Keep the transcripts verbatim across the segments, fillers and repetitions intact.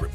Void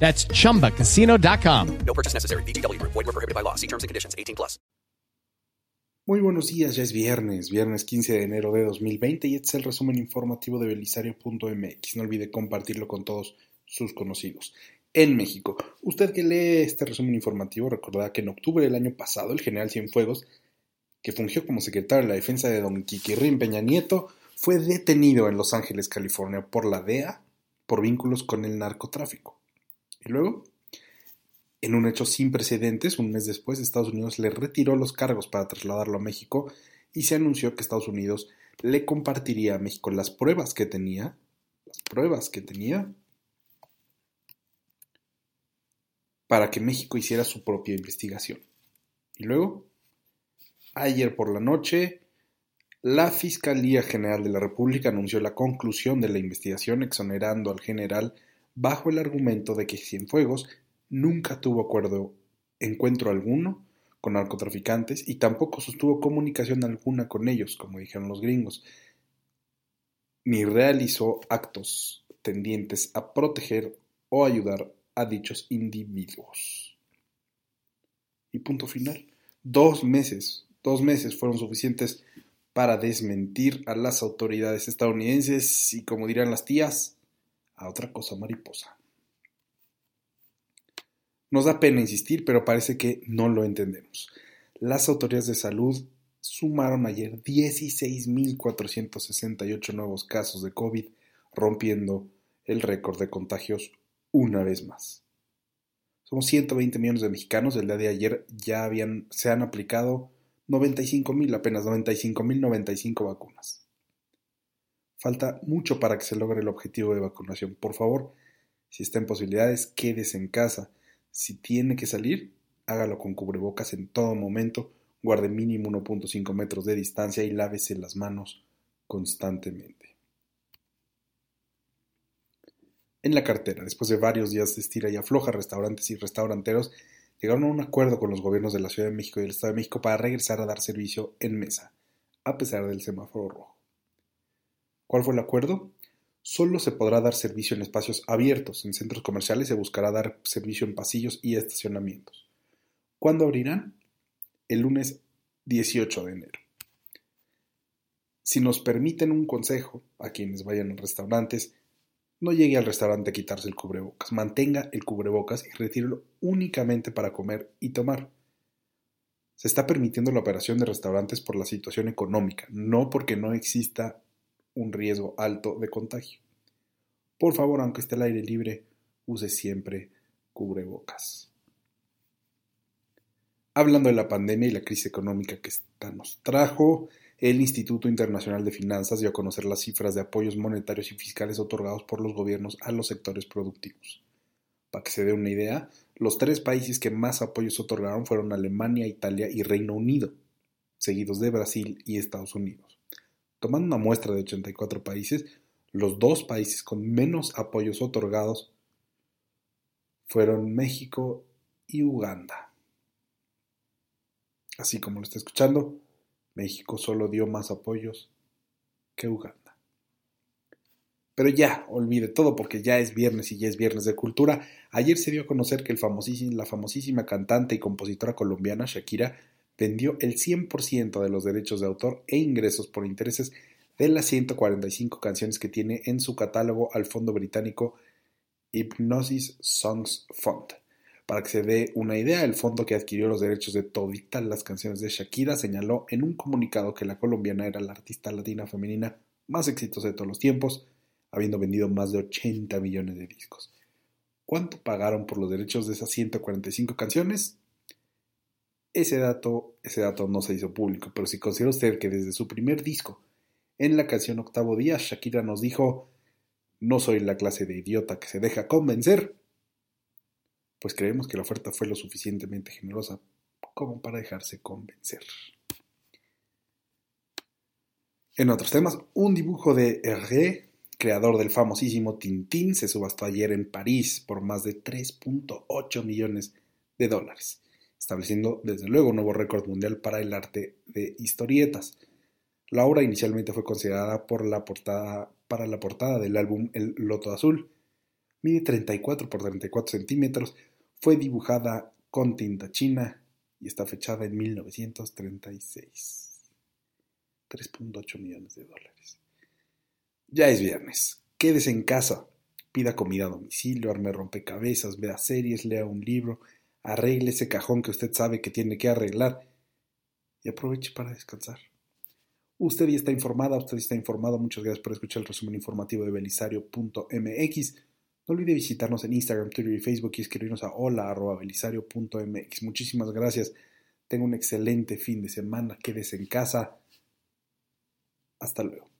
That's chumba casino dot com. No purchase necessary. V G W. Void where prohibited by law. See terms and conditions. eighteen plus. Muy buenos días. Ya es viernes. Viernes quince de enero de dos mil veinte y este es el resumen informativo de belisario punto m x. No olvide compartirlo con todos sus conocidos. En México, usted que lee este resumen informativo recordará que en octubre del año pasado el general Cienfuegos, que fungió como secretario de la defensa de Don Quique Rin Peña Nieto, fue detenido en Los Ángeles, California, por la D E A por vínculos con el narcotráfico. Y luego, en un hecho sin precedentes, un mes después, Estados Unidos le retiró los cargos para trasladarlo a México y se anunció que Estados Unidos le compartiría a México las pruebas que tenía, las pruebas que tenía, para que México hiciera su propia investigación. Y luego, ayer por la noche, la Fiscalía General de la República anunció la conclusión de la investigación exonerando al general bajo el argumento de que Cienfuegos nunca tuvo acuerdo, encuentro alguno con narcotraficantes y tampoco sostuvo comunicación alguna con ellos, como dijeron los gringos, ni realizó actos tendientes a proteger o ayudar a dichos individuos. Y punto final. Dos meses, dos meses fueron suficientes para desmentir a las autoridades estadounidenses y, como dirán las tías, a otra cosa mariposa. Nos da pena insistir, pero parece que no lo entendemos. Las autoridades de salud sumaron ayer dieciséis mil cuatrocientos sesenta y ocho nuevos casos de COVID, rompiendo el récord de contagios una vez más. Somos ciento veinte millones de mexicanos. El día de ayer ya habían, se han aplicado noventa y cinco mil, apenas noventa y cinco mil noventa y cinco vacunas. Falta mucho para que se logre el objetivo de vacunación. Por favor, si está en posibilidades, quédese en casa. Si tiene que salir, hágalo con cubrebocas en todo momento, guarde mínimo uno punto cinco metros de distancia y lávese las manos constantemente. En la cartera, después de varios días de estira y afloja, restaurantes y restauranteros llegaron a un acuerdo con los gobiernos de la Ciudad de México y del Estado de México para regresar a dar servicio en mesa, a pesar del semáforo rojo. ¿Cuál fue el acuerdo? Solo se podrá dar servicio en espacios abiertos. En centros comerciales se buscará dar servicio en pasillos y estacionamientos. ¿Cuándo abrirán? El lunes dieciocho de enero. Si nos permiten un consejo a quienes vayan a restaurantes, no llegue al restaurante a quitarse el cubrebocas. Mantenga el cubrebocas y retírelo únicamente para comer y tomar. Se está permitiendo la operación de restaurantes por la situación económica, no porque no exista un riesgo alto de contagio. Por favor, aunque esté al aire libre, use siempre cubrebocas. Hablando de la pandemia y la crisis económica que esta nos trajo, el Instituto Internacional de Finanzas dio a conocer las cifras de apoyos monetarios y fiscales otorgados por los gobiernos a los sectores productivos. Para que se dé una idea, los tres países que más apoyos otorgaron fueron Alemania, Italia y Reino Unido, seguidos de Brasil y Estados Unidos. Tomando una muestra de ochenta y cuatro países, los dos países con menos apoyos otorgados fueron México y Uganda. Así como lo está escuchando, México solo dio más apoyos que Uganda. Pero ya, olvide todo porque ya es viernes y ya es viernes de cultura. Ayer se dio a conocer que el famosísimo, la famosísima cantante y compositora colombiana Shakira vendió el cien por ciento de los derechos de autor e ingresos por intereses de las ciento cuarenta y cinco canciones que tiene en su catálogo al fondo británico Hypnosis Songs Fund. Para que se dé una idea, el fondo que adquirió los derechos de toditas las canciones de Shakira señaló en un comunicado que la colombiana era la artista latina femenina más exitosa de todos los tiempos, habiendo vendido más de ochenta millones de discos. ¿Cuánto pagaron por los derechos de esas ciento cuarenta y cinco canciones? Ese dato, ese dato no se hizo público, pero si considera usted que desde su primer disco, en la canción Octavo Día, Shakira nos dijo: no soy la clase de idiota que se deja convencer, pues creemos que la oferta fue lo suficientemente generosa como para dejarse convencer. En otros temas, un dibujo de Hergé, creador del famosísimo Tintín, se subastó ayer en París por más de tres punto ocho millones de dólares, estableciendo desde luego un nuevo récord mundial para el arte de historietas. La obra inicialmente fue considerada por la portada, para la portada del álbum El Loto Azul. Mide treinta y cuatro por treinta y cuatro centímetros, fue dibujada con tinta china y está fechada en mil novecientos treinta y seis. tres punto ocho millones de dólares. Ya es viernes, quédese en casa, pida comida a domicilio, arme rompecabezas, vea series, lea un libro, arregle ese cajón que usted sabe que tiene que arreglar y aproveche para descansar. Usted ya está informada, usted está informado. Muchas gracias por escuchar el resumen informativo de Belisario punto eme equis. No olvide visitarnos en Instagram, Twitter y Facebook y escribirnos a hola arroba belisario punto eme equis. Muchísimas gracias, tenga un excelente fin de semana, quédese en casa, hasta luego.